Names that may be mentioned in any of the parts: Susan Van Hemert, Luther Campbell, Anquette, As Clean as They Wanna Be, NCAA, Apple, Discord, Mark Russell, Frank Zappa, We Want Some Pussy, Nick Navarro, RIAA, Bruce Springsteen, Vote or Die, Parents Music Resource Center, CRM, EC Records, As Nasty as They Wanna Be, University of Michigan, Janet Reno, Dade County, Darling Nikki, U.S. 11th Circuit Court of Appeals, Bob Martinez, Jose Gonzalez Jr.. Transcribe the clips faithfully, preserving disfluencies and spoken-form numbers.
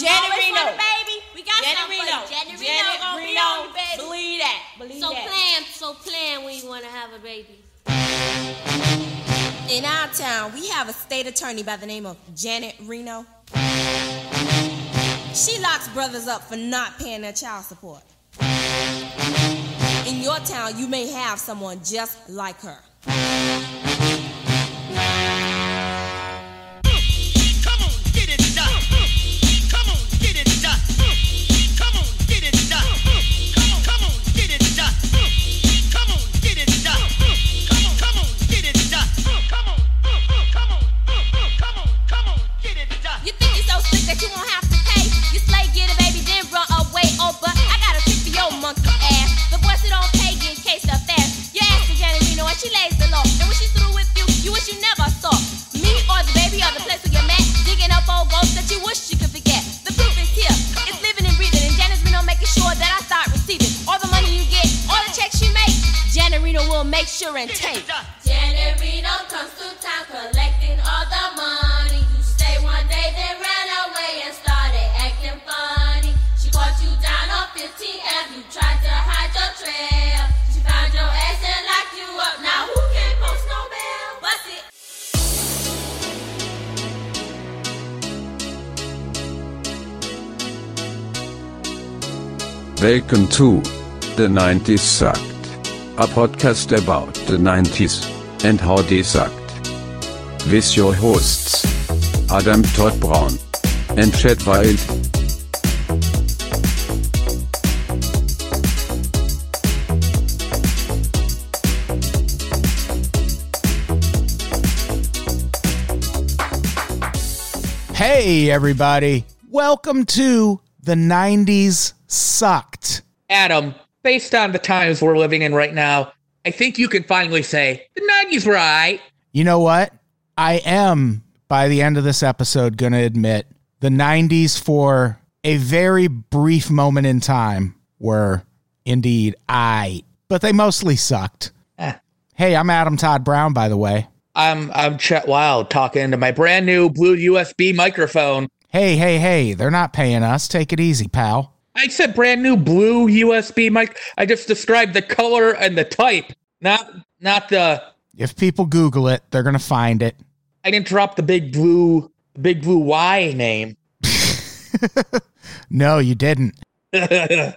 Janet Reno, baby. We got Janet Reno. Janet Reno gonna be on the baby. Believe that. Believe so that. Plan, so plan when you wanna have a baby. In our town, we have a state attorney by the name of Janet Reno. She locks brothers up for not paying their child support. In your town, you may have someone just like her. Welcome to The nineties Sucked, a podcast about the nineties and how they sucked. With your hosts, Adam Todd Brown and Chet Wild. Hey, everybody. Welcome to The nineties Sucked. Adam, based on the times we're living in right now, I think you can finally say the nineties were all right. You know what? I am, by the end of this episode, going to admit the nineties for a very brief moment in time were indeed I, but they mostly sucked. Eh. Hey, I'm Adam Todd Brown, by the way. I'm I'm Chet Wild talking to my brand new blue U S B microphone. Hey, hey, hey, they're not paying us. Take it easy, pal. I said brand new blue U S B mic. I just described the color and the type, not not the... If people Google it, they're going to find it. I didn't drop the big blue big blue Y name. No, you didn't. I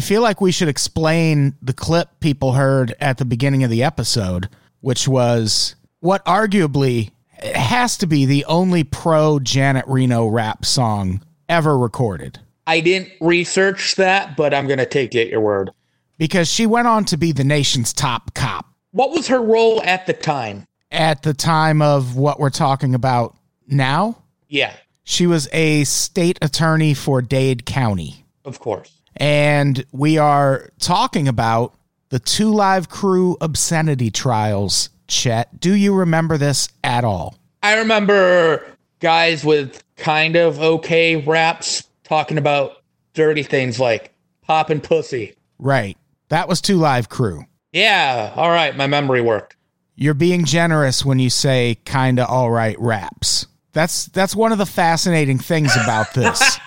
feel like we should explain the clip people heard at the beginning of the episode, which was what arguably has to be the only pro-Janet Reno rap song ever recorded. I didn't research that, but I'm going to take it your word. Because she went on to be the nation's top cop. What was her role at the time? At the time of what we're talking about now? Yeah. She was a state attorney for Dade County. Of course. And we are talking about the two Live Crew obscenity trials, Chet. Do you remember this at all? I remember guys with kind of okay raps talking about dirty things like popping pussy. Right. That was two Live Crew. Yeah. All right. My memory worked. You're being generous when you say kind of all right raps. That's that's one of the fascinating things about this.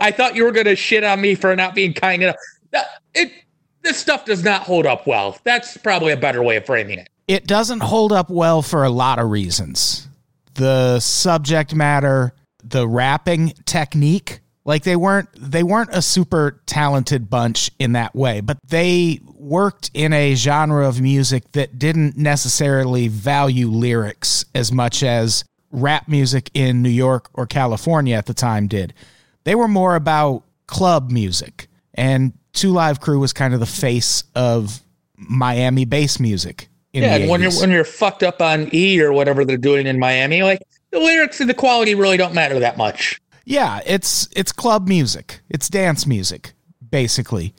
I thought you were going to shit on me for not being kind enough. It, this stuff does not hold up well. That's probably a better way of framing it. It doesn't hold up well for a lot of reasons. The subject matter, the rapping technique. Like they weren't they weren't a super talented bunch in that way, but they worked in a genre of music that didn't necessarily value lyrics as much as rap music in New York or California at the time did. They were more about club music, and two Live Crew was kind of the face of Miami bass music. In yeah, the and when you're when you're fucked up on E or whatever they're doing in Miami, like the lyrics and the quality really don't matter that much. Yeah, it's it's club music. It's dance music, basically.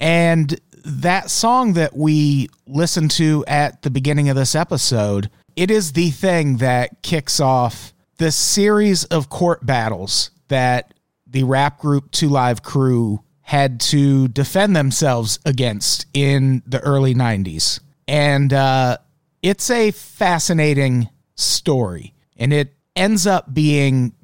And that song that we listened to at the beginning of this episode, it is the thing that kicks off this series of court battles that the rap group two Live Crew had to defend themselves against in the early nineties. And uh, it's a fascinating story. And it ends up being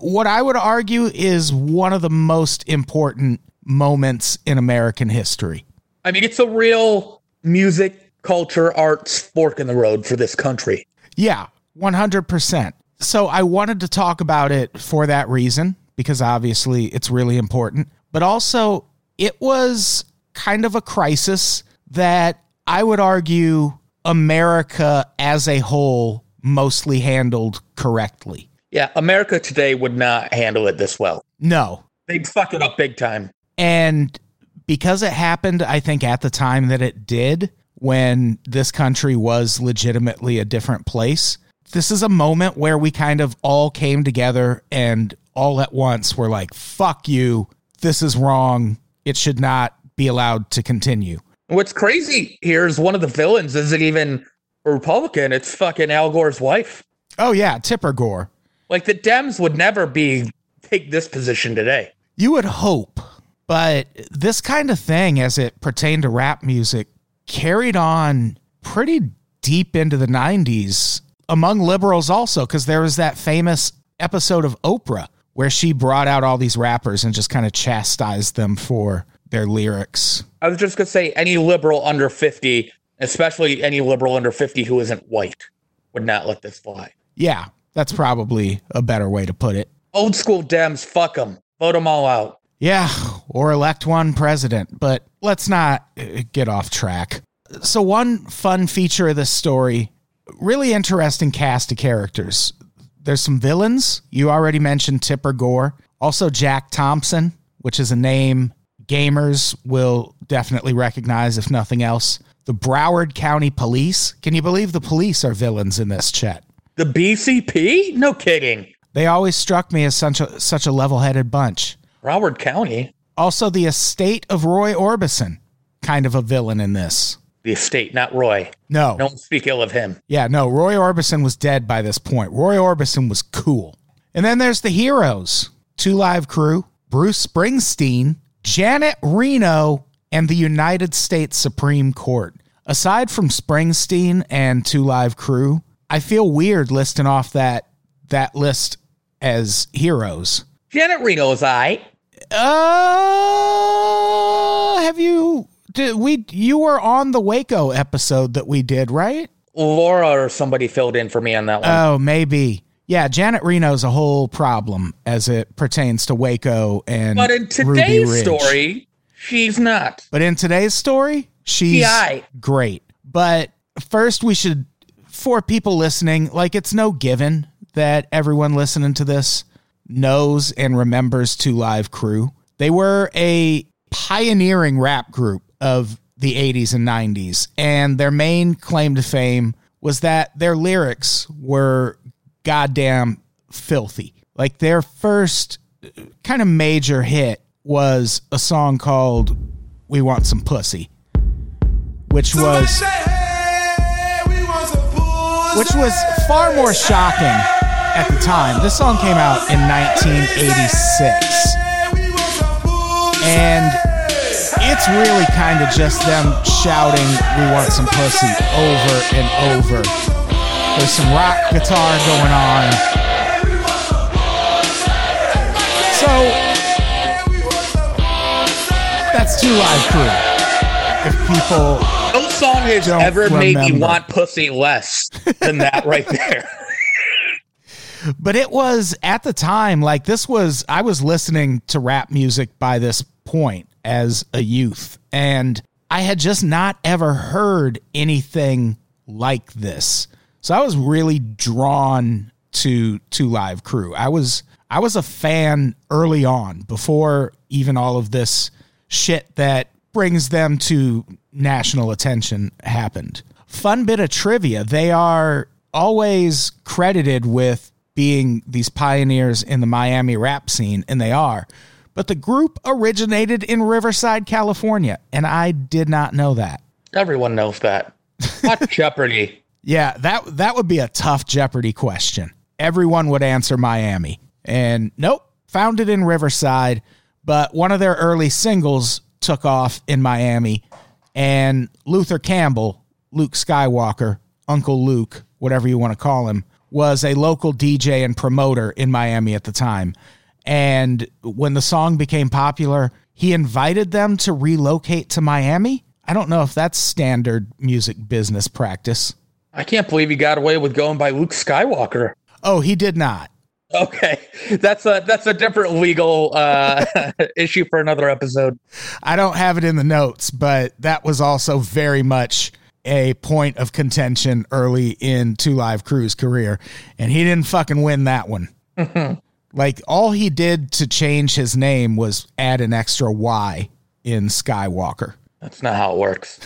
what I would argue is one of the most important moments in American history. I mean, it's a real music, culture, arts fork in the road for this country. Yeah, one hundred percent. So I wanted to talk about it for that reason, because obviously it's really important. But also, it was kind of a crisis that I would argue America as a whole mostly handled correctly. Yeah, America today would not handle it this well. No. They'd fuck it up big time. And because it happened, I think, at the time that it did, when this country was legitimately a different place, this is a moment where we kind of all came together and all at once were like, fuck you, this is wrong, it should not be allowed to continue. What's crazy here is one of the villains isn't even a Republican, it's fucking Al Gore's wife. Oh yeah, Tipper Gore. Like, the Dems would never be take this position today. You would hope, but this kind of thing, as it pertained to rap music, carried on pretty deep into the nineties among liberals also, because there was that famous episode of Oprah where she brought out all these rappers and just kind of chastised them for their lyrics. I was just going to say, any liberal under fifty, especially any liberal under fifty who isn't white, would not let this fly. Yeah, that's probably a better way to put it. Old school Dems, fuck them. Vote them all out. Yeah, or elect one president, but let's not get off track. So one fun feature of this story, really interesting cast of characters. There's some villains. You already mentioned Tipper Gore. Also Jack Thompson, which is a name gamers will definitely recognize, if nothing else. The Broward County Police. Can you believe the police are villains in this, Chet? The B C P? No kidding. They always struck me as such a, such a level-headed bunch. Broward County. Also, the estate of Roy Orbison, kind of a villain in this. The estate, not Roy. No. Don't speak ill of him. Yeah, no, Roy Orbison was dead by this point. Roy Orbison was cool. And then there's the heroes. two Live Crew, Bruce Springsteen, Janet Reno, and the United States Supreme Court. Aside from Springsteen and two Live Crew, I feel weird listing off that that list as heroes. Janet Reno is all right. Uh, have you... Did we? You were on the Waco episode that we did, right? Laura or somebody filled in for me on that one. Oh, maybe. Yeah, Janet Reno's a whole problem as it pertains to Waco and But in today's story, she's not. But in today's story, she's G I great. But first we should, for people listening, like, it's no given that everyone listening to this knows and remembers two Live Crew. They were a pioneering rap group of the eighties and nineties, and their main claim to fame was that their lyrics were goddamn filthy. Like, their first kind of major hit was a song called We Want Some Pussy, which was say, hey, we want some pussy, which was far more shocking at the time. This song came out in nineteen eighty-six, and it's really kind of just them shouting, we want some pussy, over and over. There's some rock guitar going on. So, that's two Live Crew. If people No song has ever remember. made me want pussy less than that right there. But it was, at the time, like, this was, I was listening to rap music by this point as a youth, and I had just not ever heard anything like this. So I was really drawn to two Live Crew. I was I was a fan early on, before even all of this shit that brings them to national attention happened. Fun bit of trivia: they are always credited with being these pioneers in the Miami rap scene, and they are. But the group originated in Riverside, California, and I did not know that. Everyone knows that. Not Jeopardy. Yeah, that that would be a tough Jeopardy question. Everyone would answer Miami. And nope, founded in Riverside, but one of their early singles took off in Miami, and Luther Campbell, Luke Skywalker, Uncle Luke, whatever you want to call him, was a local D J and promoter in Miami at the time. And when the song became popular, he invited them to relocate to Miami. I don't know if that's standard music business practice. I can't believe he got away with going by Luke Skywalker. Oh, he did not. Okay. That's a, that's a different legal uh, issue for another episode. I don't have it in the notes, but that was also very much a point of contention early in two Live Crew's career. And he didn't fucking win that one. Mm-hmm. Like, all he did to change his name was add an extra Y in Skywalker. That's not how it works.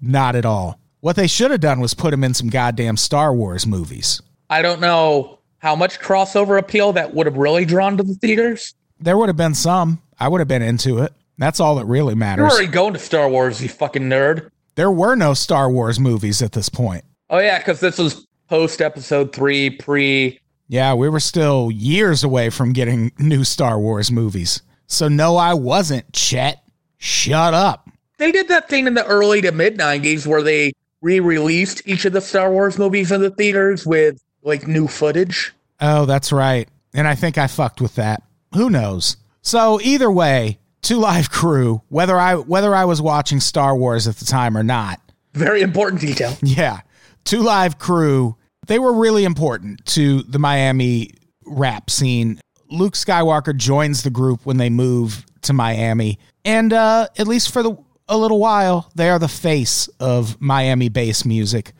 Not at all. What they should have done was put him in some goddamn Star Wars movies. I don't know how much crossover appeal that would have really drawn to the theaters. There would have been some. I would have been into it. That's all that really matters. You're already going to Star Wars, you fucking nerd. There were no Star Wars movies at this point. Oh, yeah, because this was post-episode three, pre... Yeah, we were still years away from getting new Star Wars movies. So no, I wasn't, Chet. Shut up. They did that thing in the early to mid-nineties where they re-released each of the Star Wars movies in the theaters with, like, new footage. Oh, that's right. And I think I fucked with that. Who knows? So either way, two Live Crew, whether I whether I was watching Star Wars at the time or not. Very important detail. Yeah. two Live Crew... They were really important to the Miami rap scene. Luke Skywalker joins the group when they move to Miami. And uh, at least for the, a little while, they are the face of Miami bass music.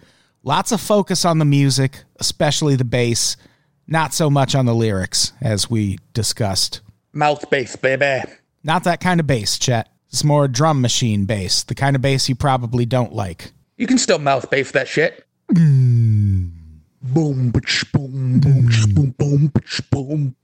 Lots of focus on the music, especially the bass. Not so much on the lyrics, as we discussed. Mouth bass, baby. Not that kind of bass, Chet. It's more drum machine bass. The kind of bass you probably don't like. You can still mouth bass that shit. Mm. Boom, bitch, boom, boom, boom, boom, bitch, boom.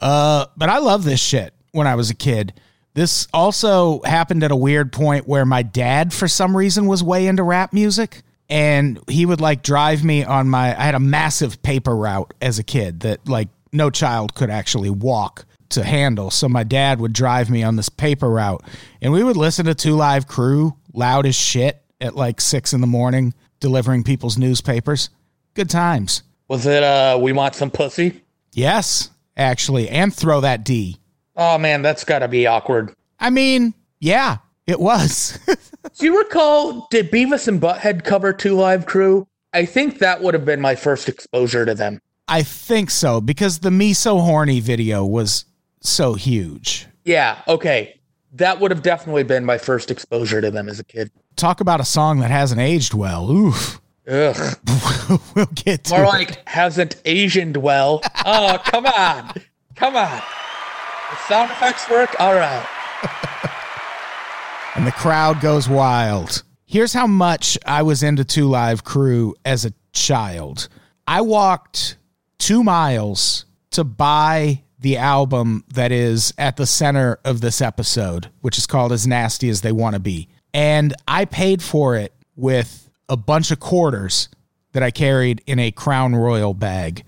Uh, but I love this shit when I was a kid. This also happened at a weird point where my dad, for some reason, was way into rap music. And he would, like, drive me on my... I had a massive paper route as a kid that, like, no child could actually walk to handle. So my dad would drive me on this paper route. And we would listen to two Live Crew, loud as shit, at, like, six in the morning. Delivering people's newspapers. Good times. Was it uh, We Want Some Pussy? Yes, actually. And Throw That D. Oh, man, that's got to be awkward. I mean, yeah, it was. Do you recall, did Beavis and Butthead cover two Live Crew? I think that would have been my first exposure to them. I think so, because the Me So Horny video was so huge. Yeah, okay. That would have definitely been my first exposure to them as a kid. Talk about a song that hasn't aged well. Oof. Ugh. We'll get to More it. Like, hasn't Asianed well. Oh, come on. Come on. The sound effects work? All right. And the crowd goes wild. Here's how much I was into two Live Crew as a child. I walked two miles to buy the album that is at the center of this episode, which is called As Nasty as They Wanna Be. And I paid for it with a bunch of quarters that I carried in a Crown Royal bag,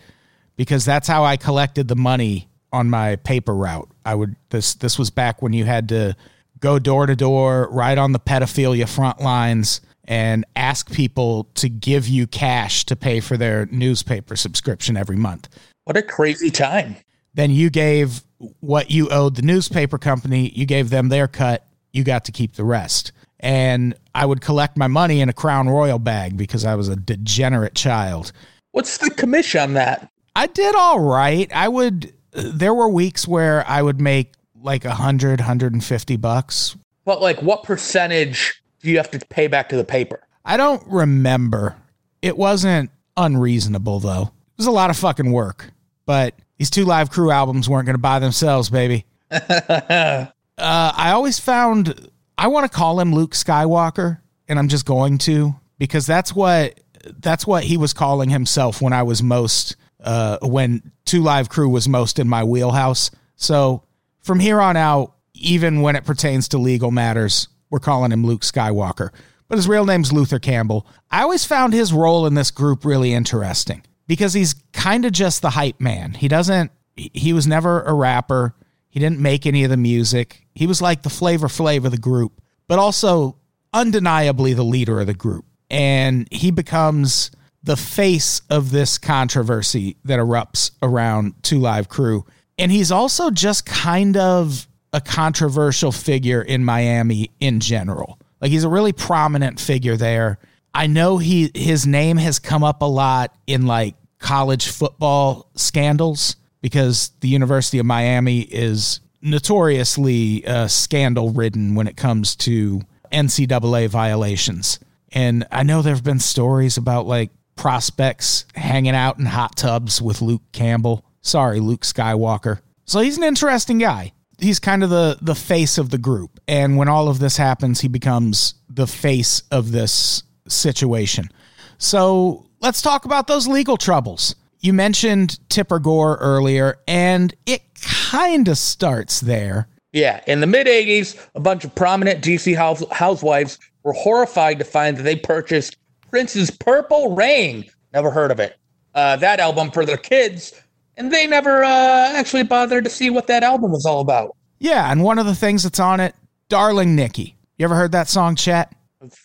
because that's how I collected the money on my paper route. I would this this was back when you had to go door to door, right on the pedophilia front lines, and ask people to give you cash to pay for their newspaper subscription every month. What a crazy time. Then you gave what you owed the newspaper company, you gave them their cut, you got to keep the rest. And I would collect my money in a Crown Royal bag because I was a degenerate child. What's the commission on that? I did all right. I would, there were weeks where I would make like one hundred, one hundred fifty bucks. But like, what percentage do you have to pay back to the paper? I don't remember. It wasn't unreasonable though. It was a lot of fucking work, but these two Live Crew albums weren't going to buy themselves, baby. uh, I always found, I want to call him Luke Skywalker, and I'm just going to, because that's what that's what he was calling himself when I was most, uh, when two Live Crew was most in my wheelhouse. So from here on out, even when it pertains to legal matters, we're calling him Luke Skywalker. But his real name's Luther Campbell. I always found his role in this group really interesting, because he's kind of just the hype man. He doesn't, he was never a rapper. He didn't make any of the music. He was like the Flavor Flav of the group, but also undeniably the leader of the group. And he becomes the face of this controversy that erupts around two Live Crew. And he's also just kind of a controversial figure in Miami in general. Like, he's a really prominent figure there. I know he his name has come up a lot in, like, college football scandals because the University of Miami is notoriously uh, scandal-ridden when it comes to N C double A violations. And I know there have been stories about, like, prospects hanging out in hot tubs with Luke Campbell. Sorry, Luke Skywalker. So he's an interesting guy. He's kind of the, the face of the group. And when all of this happens, he becomes the face of this situation. So let's talk about those legal troubles. You mentioned Tipper Gore earlier, and it kind of starts there. Yeah, in the mid-eighties, a bunch of prominent D C house, housewives were horrified to find that they purchased Prince's Purple Rain. Never heard of it. Uh, that album for their kids. And they never uh, actually bothered to see what that album was all about. Yeah, and one of the things that's on it, Darling Nikki. You ever heard that song, Chet?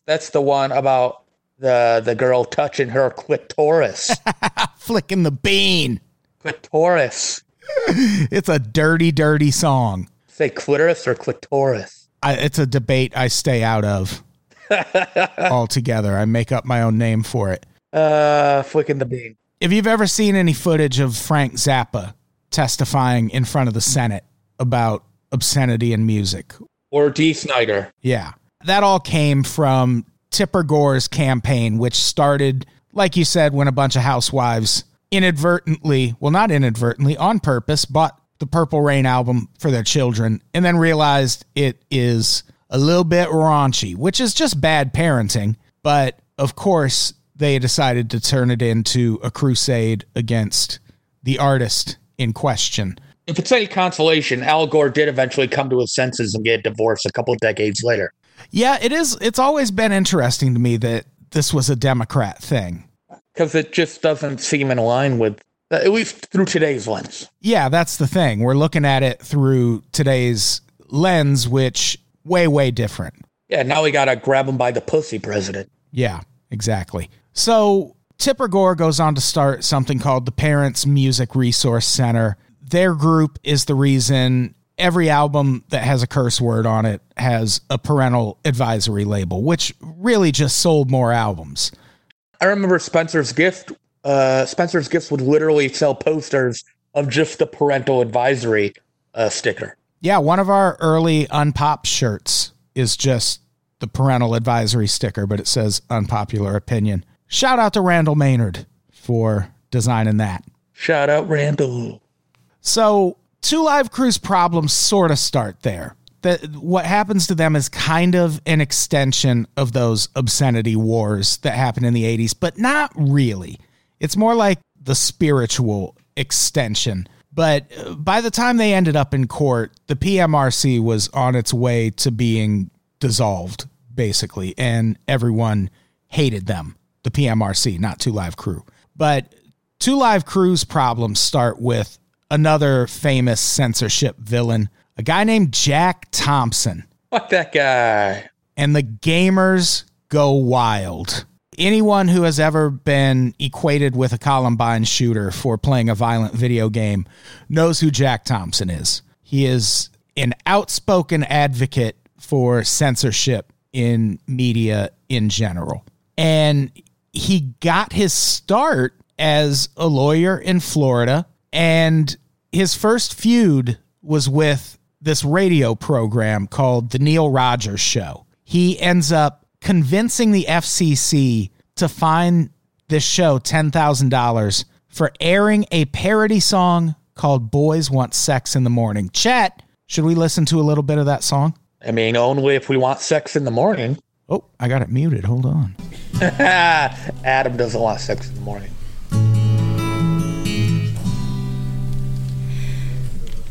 That's the one about the the girl touching her clitoris. Flicking the bean. Clitoris. It's a dirty, dirty song. Say clitoris or clitoris? I, it's a debate I stay out of altogether. I make up my own name for it. Uh, flicking the bean. If you've ever seen any footage of Frank Zappa testifying in front of the Senate about obscenity in music. Or Dee Snider. Yeah. That all came from Tipper Gore's campaign, which started, like you said, when a bunch of housewives inadvertently, well, not inadvertently, on purpose, bought the Purple Rain album for their children and then realized it is a little bit raunchy, which is just bad parenting. But of course, they decided to turn it into a crusade against the artist in question. If it's any consolation, Al Gore did eventually come to his senses and get divorced a couple of decades later. Yeah, it is. It's always been interesting to me that this was a Democrat thing. Because it just doesn't seem in line with, at least through today's lens. Yeah, that's the thing. We're looking at it through today's lens, which way, way different. Yeah, now we got to grab him by the pussy president. Yeah, exactly. So Tipper Gore goes on to start something called the Parents Music Resource Center. Their group is the reason every album that has a curse word on it has a parental advisory label, which really just sold more albums. I remember Spencer's Gift. Uh, Spencer's Gifts would literally sell posters of just the parental advisory uh, sticker. Yeah, one of our early Unpopped shirts is just the parental advisory sticker, but it says unpopular opinion. Shout out to Randall Maynard for designing that. Shout out, Randall. So two Live Crew's problems sort of start there. That what happens to them is kind of an extension of those obscenity wars that happened in the eighties, but not really. It's more like the spiritual extension. But by the time they ended up in court, the P M R C was on its way to being dissolved, basically, and everyone hated them. The P M R C, not two Live Crew. But two Live Crew's problems start with another famous censorship villain, a guy named Jack Thompson. Fuck that guy. And the gamers go wild. Anyone who has ever been equated with a Columbine shooter for playing a violent video game knows who Jack Thompson is. He is an outspoken advocate for censorship in media in general. And he got his start as a lawyer in Florida. And his first feud was with this radio program called The Neil Rogers Show. He ends up convincing the F C C to fine this show ten thousand dollars for airing a parody song called Boys Want Sex in the Morning. Chet, should we listen to a little bit of that song? I mean, only if we want sex in the morning. Oh, I got it muted. Hold on. Adam doesn't want sex in the morning.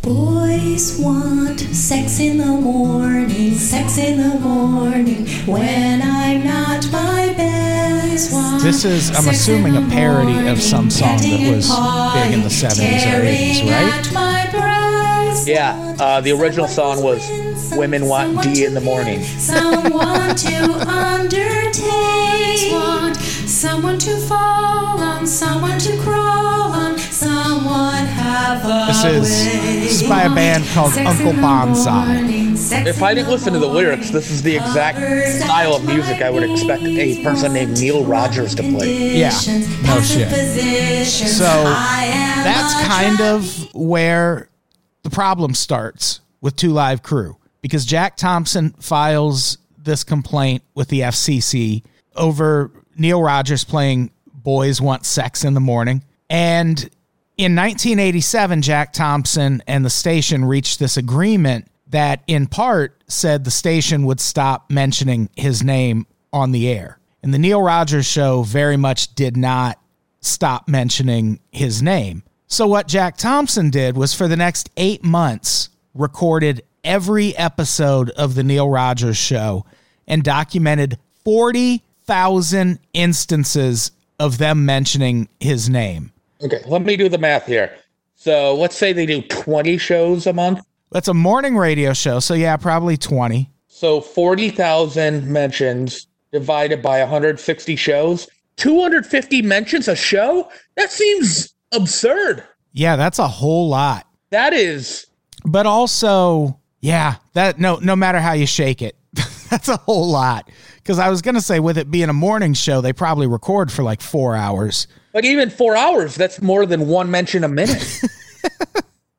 Boys want sex in the morning, sex in the morning, when I'm not my best. This is, I'm assuming, a parody of some song that was big in the seventies or eighties, right? Yeah, uh, the original song was Women Want D in the Morning. Someone to undertake. Someone to fall on, someone to crawl on, someone have a This is, this is by a band called Sex Uncle Bonsai. If I didn't listen to the lyrics, this is the exact style of music I would expect a person named Neil Rogers to play. Yeah, no shit. So that's kind of where the problem starts with two Live Crew, because Jack Thompson files this complaint with the F C C over Neil Rogers playing Boys Want Sex in the Morning. And in nineteen eighty-seven, Jack Thompson and the station reached this agreement that in part said the station would stop mentioning his name on the air. And the Neil Rogers show very much did not stop mentioning his name. So what Jack Thompson did was, for the next eight months, recorded every episode of the Neil Rogers show and documented forty thousand instances of them mentioning his name. Okay, let me do the math here. So let's say they do twenty shows a month. That's a morning radio show, so yeah, probably twenty. So forty thousand mentions divided by one hundred sixty shows, two hundred fifty mentions a show? That seems absurd. Yeah, that's a whole lot. That is. But also, yeah, that no no matter how you shake it, that's a whole lot. Because I was going to say, with it being a morning show, they probably record for like four hours. But even four hours, that's more than one mention a minute.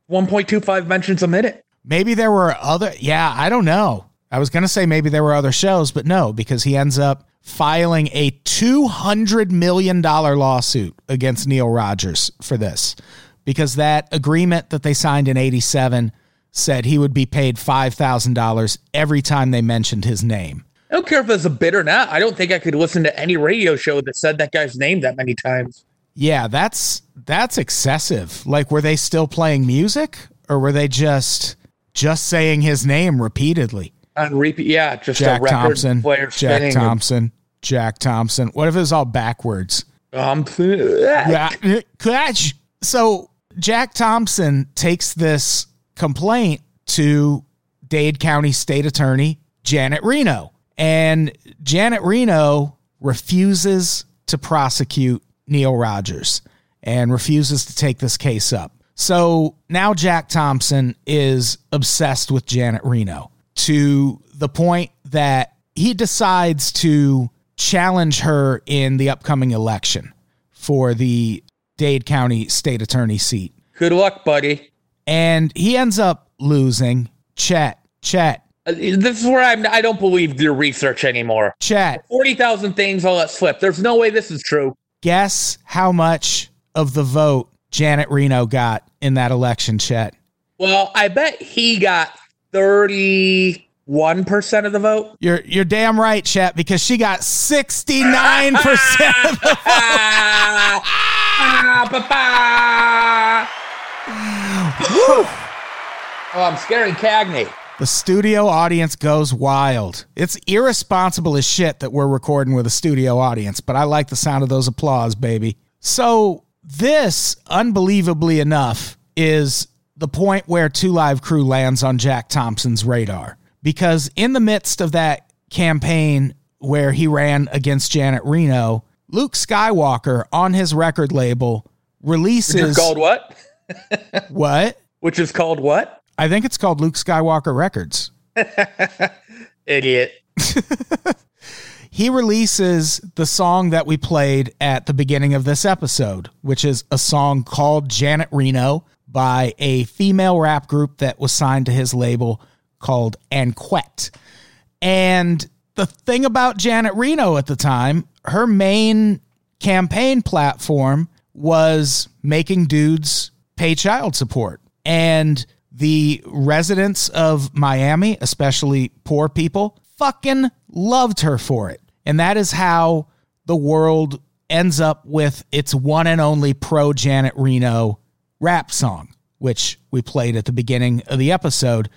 one point two five mentions a minute. Maybe there were other, yeah, I don't know. I was going to say maybe there were other shows, but no, because he ends up filing a two hundred million dollars lawsuit against Neil Rogers for this. Because that agreement that they signed in eighty-seven said he would be paid five thousand dollars every time they mentioned his name. I don't care if it's a bit or not. I don't think I could listen to any radio show that said that guy's name that many times. Yeah, that's that's excessive. Like, were they still playing music, or were they just just saying his name repeatedly? On repeat, yeah, just Jack a record Thompson, player Jack Thompson, and- Jack Thompson. What if it was all backwards? Um, catch. So Jack Thompson takes this complaint to Dade County State Attorney Janet Reno. And Janet Reno refuses to prosecute Neil Rogers and refuses to take this case up. So now Jack Thompson is obsessed with Janet Reno to the point that he decides to challenge her in the upcoming election for the Dade County State Attorney seat. Good luck, buddy. And he ends up losing. Chet, Chet. This is where I'm, I don't believe your research anymore. Chet. forty thousand things I'll let slip. There's no way this is true. Guess how much of the vote Janet Reno got in that election, Chet? Well, I bet he got thirty-one percent of the vote. You're you're damn right, Chet, because she got sixty-nine percent of the vote. Oh, I'm scaring Cagney. The studio audience goes wild. It's irresponsible as shit that we're recording with a studio audience, but I like the sound of those applause, baby. So this, unbelievably enough, is the point where two Live Crew lands on Jack Thompson's radar. Because in the midst of that campaign where he ran against Janet Reno, Luke Skywalker on his record label releases... Which is called what? What? Which is called what? I think it's called Luke Skywalker Records. Idiot. He releases the song that we played at the beginning of this episode, which is a song called Janet Reno by a female rap group that was signed to his label called Anquette. And the thing about Janet Reno at the time, her main campaign platform was making dudes pay child support. And the residents of Miami, especially poor people, fucking loved her for it. And that is how the world ends up with its one and only pro Janet Reno rap song, which we played at the beginning of the episode.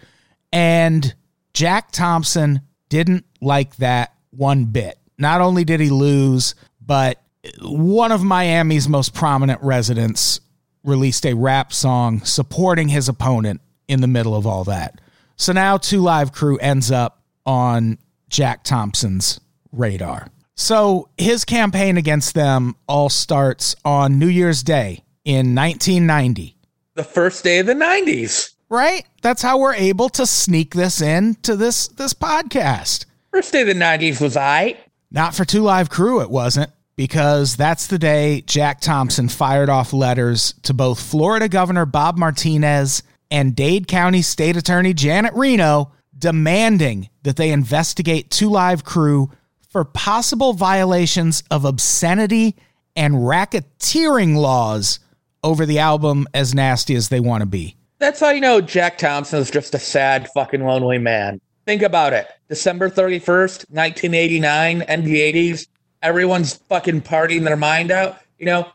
And Jack Thompson didn't like that one bit. Not only did he lose, but one of Miami's most prominent residents released a rap song supporting his opponent in the middle of all that. So now two Live Crew ends up on Jack Thompson's radar. So his campaign against them all starts on New Year's Day in nineteen ninety. The first day of the nineties. Right? That's how we're able to sneak this in to this, this podcast. First day of the nineties was aight. Not for two Live Crew, it wasn't, because that's the day Jack Thompson fired off letters to both Florida Governor Bob Martinez and Dade County State Attorney Janet Reno demanding that they investigate two Live Crew for possible violations of obscenity and racketeering laws over the album As Nasty as They Wanna Be. That's how you know Jack Thompson is just a sad fucking lonely man. Think about it. December thirty-first, nineteen eighty-nine, end the eighties. Everyone's fucking partying their mind out. You know,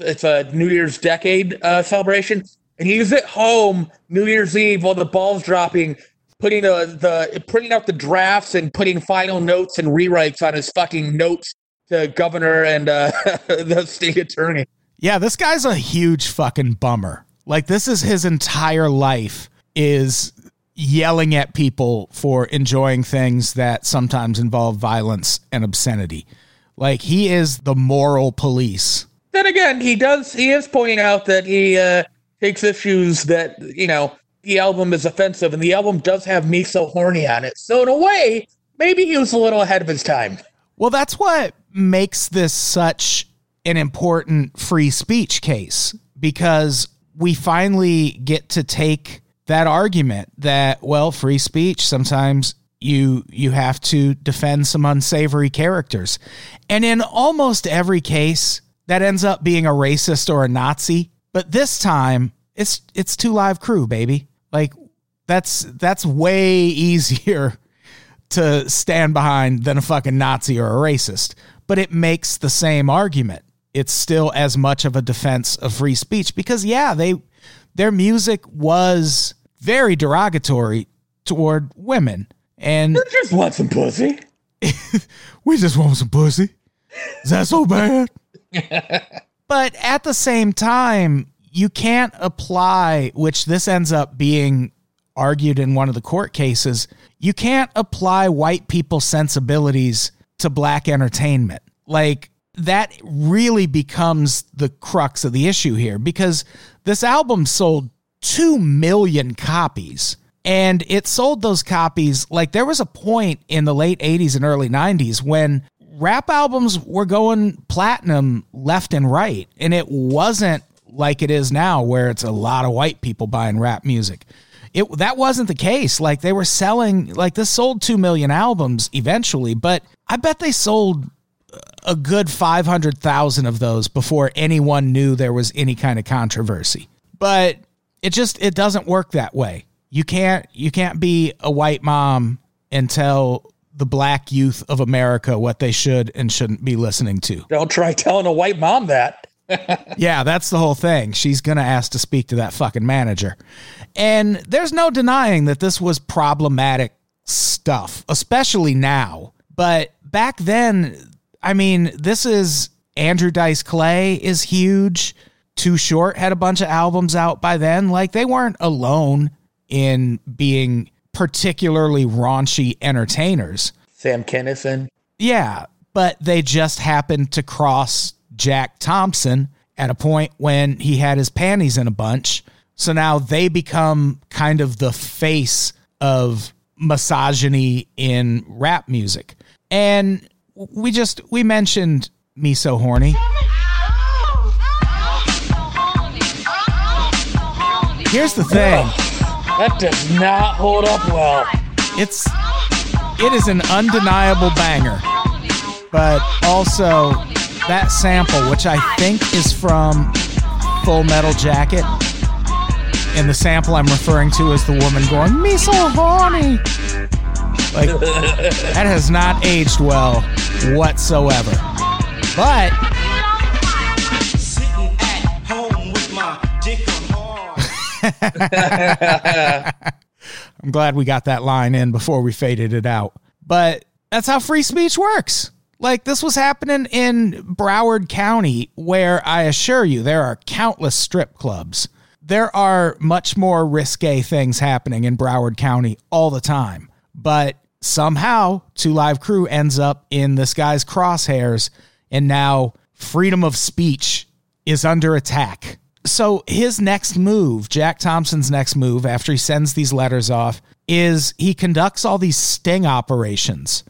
it's a New Year's decade uh, celebration. And he was at home New Year's Eve while the ball's dropping, putting the, the printing out the drafts and putting final notes and rewrites on his fucking notes to governor and uh, the state attorney. Yeah, this guy's a huge fucking bummer. Like, this is his entire life is yelling at people for enjoying things that sometimes involve violence and obscenity. Like, he is the moral police. Then again, he does he is pointing out that he uh takes issues that, you know, the album is offensive, and the album does have Me So Horny on it. So in a way, maybe he was a little ahead of his time. Well, that's what makes this such an important free speech case, because we finally get to take that argument that, well, free speech, sometimes you you have to defend some unsavory characters. And in almost every case, that ends up being a racist or a Nazi. But this time, it's it's two Live Crew, baby. Like, that's that's way easier to stand behind than a fucking Nazi or a racist. But it makes the same argument. It's still as much of a defense of free speech because, yeah, they... their music was very derogatory toward women. And we just want some pussy. We just want some pussy. Is that so bad? But at the same time, you can't apply, which this ends up being argued in one of the court cases, you can't apply white people's sensibilities to black entertainment. Like, that really becomes the crux of the issue here, because this album sold two million copies, and it sold those copies. Like, there was a point in the late eighties and early nineties when rap albums were going platinum left and right. And it wasn't like it is now where it's a lot of white people buying rap music. It, that wasn't the case. Like, they were selling, like, this sold two million albums eventually, but I bet they sold a good five hundred thousand of those before anyone knew there was any kind of controversy. But it just, it doesn't work that way. You can't, you can't be a white mom and tell the black youth of America what they should and shouldn't be listening to. Don't try telling a white mom that. Yeah, that's the whole thing. She's going to ask to speak to that fucking manager. And there's no denying that this was problematic stuff, especially now. But back then, I mean, this is Andrew Dice Clay is huge. Too Short had a bunch of albums out by then. Like, they weren't alone in being particularly raunchy entertainers. Sam Kinison. Yeah, but they just happened to cross Jack Thompson at a point when he had his panties in a bunch. So now they become kind of the face of misogyny in rap music. And We just, we mentioned Me So Horny. Here's the thing. That does not hold up well. It's, it is an undeniable banger. But also, that sample, which I think is from Full Metal Jacket. And the sample I'm referring to is the woman going, "Me so horny." Like, that has not aged well whatsoever. But sitting at home with my dick on. I'm glad we got that line in before we faded it out. But that's how free speech works. Like, this was happening in Broward County, where I assure you there are countless strip clubs. There are much more risque things happening in Broward County all the time. But somehow two Live Crew ends up in this guy's crosshairs, and now freedom of speech is under attack. So his next move, Jack Thompson's next move, after he sends these letters off, is he conducts all these sting operations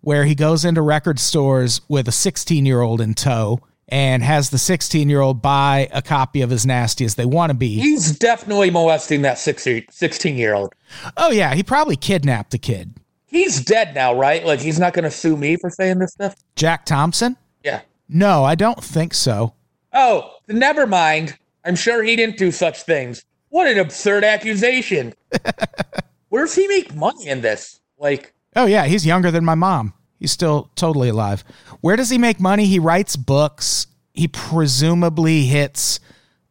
where he goes into record stores with a sixteen-year-old in tow and has the sixteen-year-old buy a copy of As Nasty as They Wanna Be. He's definitely molesting that sixteen-year-old. Oh, yeah. He probably kidnapped the kid. He's dead now, right? Like, he's not going to sue me for saying this stuff? Jack Thompson? Yeah. No, I don't think so. Oh, never mind. I'm sure he didn't do such things. What an absurd accusation. Where does he make money in this? Like, oh, yeah, he's younger than my mom. He's still totally alive. Where does he make money? He writes books. He presumably hits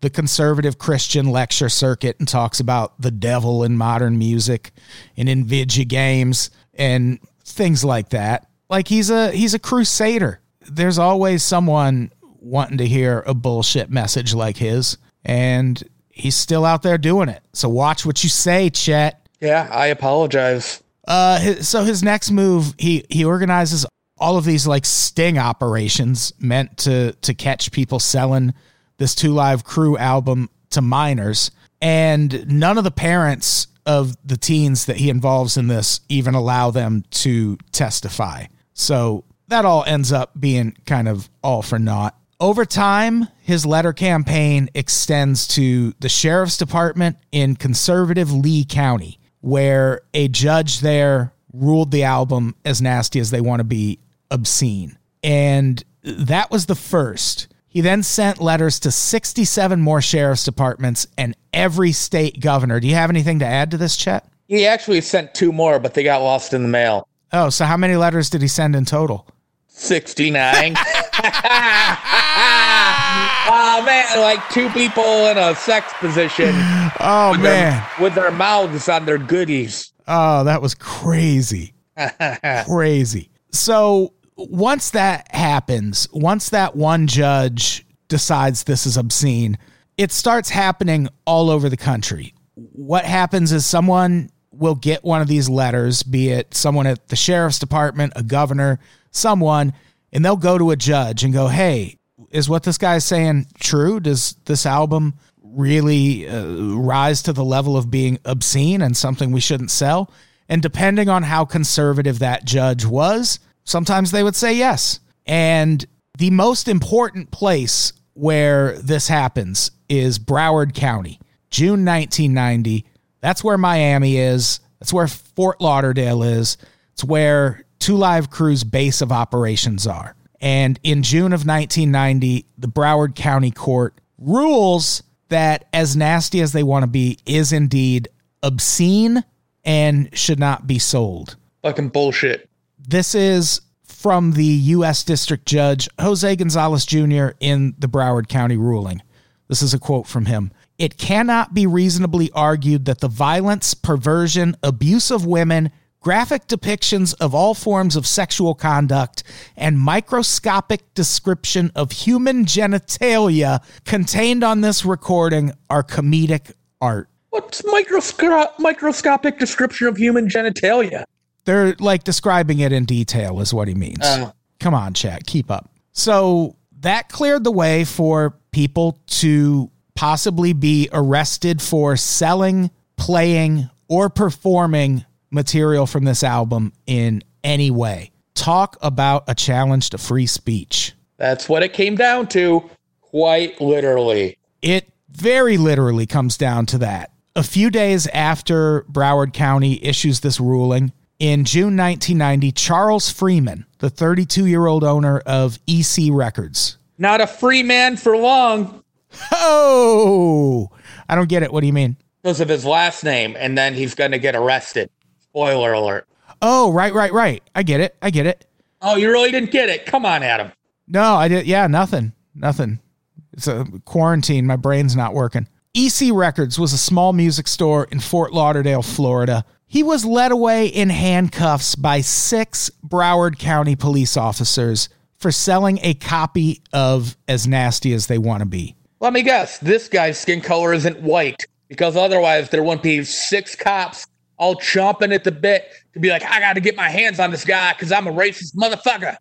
the conservative Christian lecture circuit and talks about the devil in modern music and in video games and things like that. Like, he's a he's a crusader. There's always someone wanting to hear a bullshit message like his, and he's still out there doing it. So watch what you say, Chet. Yeah, I apologize. Uh, his, so his next move, he, he organizes all of these like sting operations meant to, to catch people selling this two Live Crew album to minors. And none of the parents of the teens that he involves in this even allow them to testify. So that all ends up being kind of all for naught. Over time, his letter campaign extends to the sheriff's department in conservative Lee County, where a judge there ruled the album As Nasty as They Wanna Be obscene. And that was the first. He then sent letters to sixty-seven more sheriff's departments and every state governor. Do you have anything to add to this, Chet? He actually sent two more, but they got lost in the mail. Oh, so how many letters did he send in total? sixty-nine. Oh, man, like two people in a sex position. Oh, with man. Their, with their mouths on their goodies. Oh, that was crazy. Crazy. So once that happens, once that one judge decides this is obscene, it starts happening all over the country. What happens is someone will get one of these letters, be it someone at the sheriff's department, a governor, someone, and they'll go to a judge and go, hey, is what this guy is saying true? Does this album really uh, rise to the level of being obscene and something we shouldn't sell? And depending on how conservative that judge was, sometimes they would say yes. And the most important place where this happens is Broward County, June nineteen ninety. That's where Miami is. That's where Fort Lauderdale is. It's where two Live Crew's base of operations are. And in June of nineteen ninety, the Broward County Court rules that As Nasty as They Wanna Be is indeed obscene and should not be sold. Fucking bullshit. This is from the U S District Judge Jose Gonzalez Junior in the Broward County ruling. This is a quote from him. It cannot be reasonably argued that the violence, perversion, abuse of women, graphic depictions of all forms of sexual conduct, and microscopic description of human genitalia contained on this recording are comedic art. What's microsco- microscopic description of human genitalia? They're like describing it in detail is what he means. Uh, Come on, Chet, keep up. So that cleared the way for people to possibly be arrested for selling, playing, or performing material from this album in any way. Talk about a challenge to free speech. That's what it came down to, quite literally. It very literally comes down to that. A few days after Broward County issues this ruling, in June nineteen ninety, Charles Freeman, the thirty-two-year-old owner of E C Records. Not a free man for long. Oh! I don't get it. What do you mean? Because of his last name, and then he's going to get arrested. Spoiler alert. Oh, right, right, right. I get it. I get it. Oh, you really didn't get it. Come on, Adam. No, I did. Yeah, nothing. Nothing. It's a quarantine. My brain's not working. E C Records was a small music store in Fort Lauderdale, Florida. He was led away in handcuffs by six Broward County police officers for selling a copy of As Nasty as They Wanna Be. Let me guess. This guy's skin color isn't white, because otherwise there wouldn't be six cops all chomping at the bit to be like, I got to get my hands on this guy because I'm a racist motherfucker.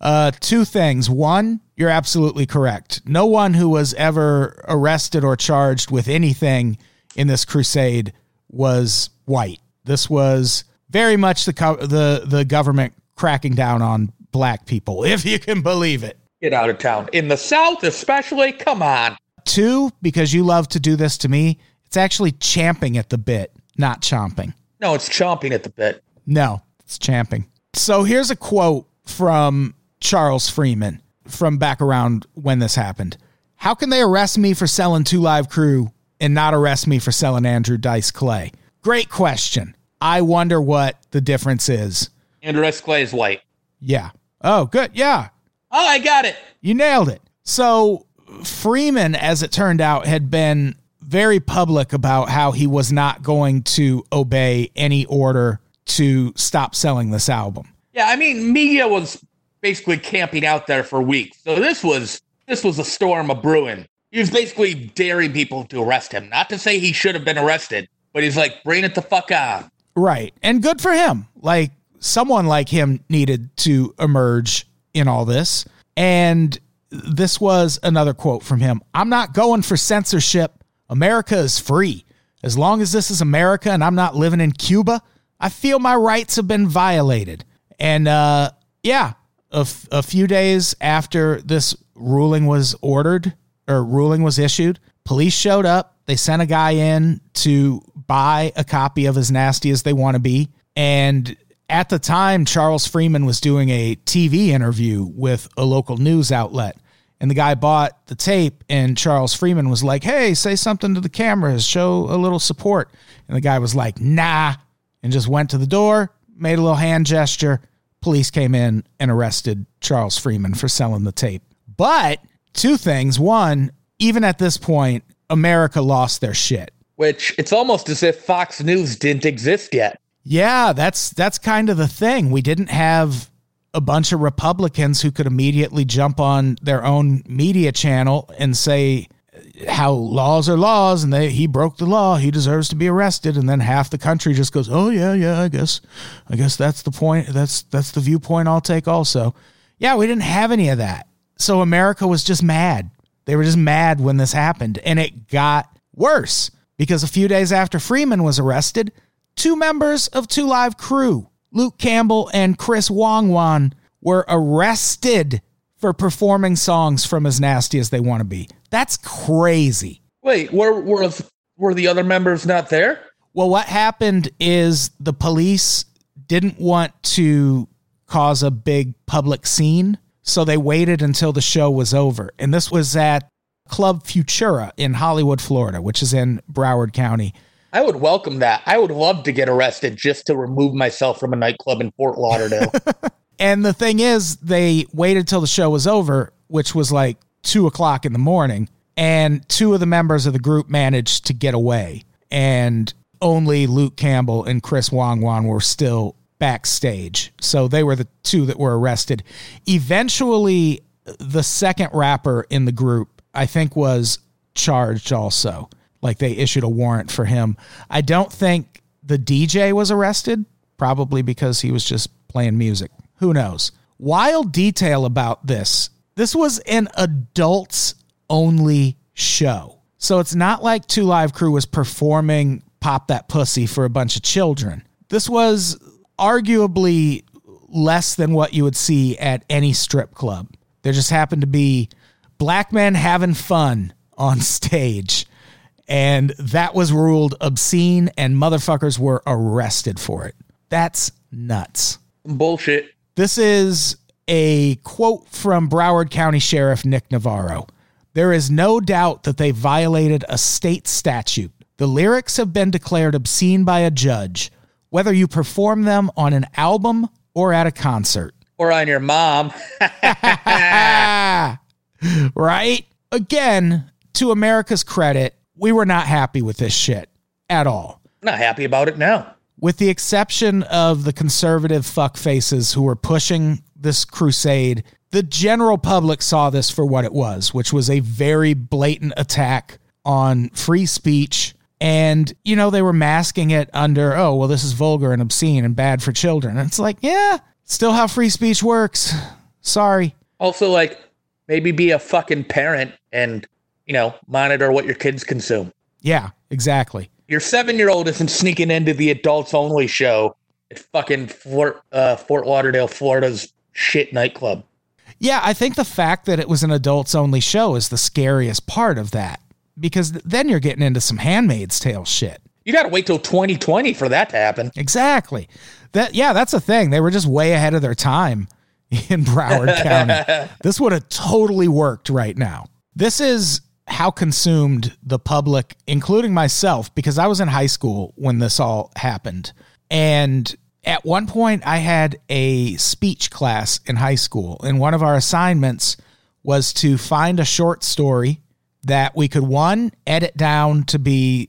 Uh, two things. One, you're absolutely correct. No one who was ever arrested or charged with anything in this crusade was white. This was very much the co- the the government cracking down on black people, if you can believe it. Get out of town. In the South, especially. Come on. Two, because you love to do this to me, it's actually champing at the bit, not chomping. No, it's chomping at the bit. No, it's champing. So here's a quote from Charles Freeman from back around when this happened. How can they arrest me for selling two Live Crew and not arrest me for selling Andrew Dice Clay? Great question. I wonder what the difference is. Andrew Dice Clay is white. Yeah. Oh, good. Yeah. Oh, I got it. You nailed it. So Freeman, as it turned out, had been very public about how he was not going to obey any order to stop selling this album. Yeah, I mean, media was basically camping out there for weeks. So this was this was a storm of brewing. He was basically daring people to arrest him. Not to say he should have been arrested, but he's like, bring it the fuck on. Right. And good for him. Like, someone like him needed to emerge in all this. And this was another quote from him. I'm not going for censorship. America is free. As long as this is America and I'm not living in Cuba, I feel my rights have been violated. And, uh, yeah, a, f- a few days after this ruling was ordered or ruling was issued, police showed up. They sent a guy in to buy a copy of As Nasty as They Wanna Be. And at the time, Charles Freeman was doing a T V interview with a local news outlet. And the guy bought the tape, and Charles Freeman was like, hey, say something to the cameras, show a little support. And the guy was like, nah, and just went to the door, made a little hand gesture. Police came in and arrested Charles Freeman for selling the tape. But two things. One, even at this point, America lost their shit. Which it's almost as if Fox News didn't exist yet. Yeah, that's that's kind of the thing. We didn't have a bunch of Republicans who could immediately jump on their own media channel and say how laws are laws and they, he broke the law. He deserves to be arrested. And then half the country just goes, oh yeah, yeah, I guess, I guess that's the point. That's, that's the viewpoint I'll take also. Yeah. We didn't have any of that. So America was just mad. They were just mad when this happened, and it got worse because a few days after Freeman was arrested, two members of two Live Crew, Luke Campbell and Chris Wong Won, were arrested for performing songs from As Nasty as They Wanna Be. That's crazy. Wait, were, were, were the other members not there? Well, what happened is the police didn't want to cause a big public scene, so they waited until the show was over. And this was at Club Futura in Hollywood, Florida, which is in Broward County. I would welcome that. I would love to get arrested just to remove myself from a nightclub in Fort Lauderdale. And the thing is, they waited till the show was over, which was like two o'clock in the morning, and two of the members of the group managed to get away, and only Luke Campbell and Chris Wong Won were still backstage. So they were the two that were arrested. Eventually, the second rapper in the group, I think, was charged also. Like, they issued a warrant for him. I don't think the D J was arrested, probably because he was just playing music. Who knows? Wild detail about this. This was an adults-only show. So it's not like two Live Crew was performing Pop That Pussy for a bunch of children. This was arguably less than what you would see at any strip club. There just happened to be black men having fun on stage. And that was ruled obscene, and motherfuckers were arrested for it. That's nuts. Bullshit. This is a quote from Broward County Sheriff Nick Navarro. There is no doubt that they violated a state statute. The lyrics have been declared obscene by a judge, whether you perform them on an album or at a concert. Or on your mom. Right? Again, to America's credit, we were not happy with this shit at all. Not happy about it now. With the exception of the conservative fuckfaces who were pushing this crusade, the general public saw this for what it was, which was a very blatant attack on free speech And, you know, they were masking it under, oh, well, this is vulgar and obscene and bad for children. And it's like, yeah, still how free speech works. Sorry. Also, like, maybe be a fucking parent and, you know, monitor what your kids consume. Yeah, exactly. Your seven-year-old isn't sneaking into the adults-only show at fucking Fort, uh, Fort Lauderdale, Florida's shit nightclub. Yeah, I think the fact that it was an adults-only show is the scariest part of that. Because then you're getting into some Handmaid's Tale shit. You got to wait till twenty twenty for that to happen. Exactly. That yeah, that's the thing. They were just way ahead of their time in Broward County. This would have totally worked right now. This is how consumed the public, including myself, because I was in high school when this all happened. And at one point, I had a speech class in high school, and one of our assignments was to find a short story that we could, one, edit down to be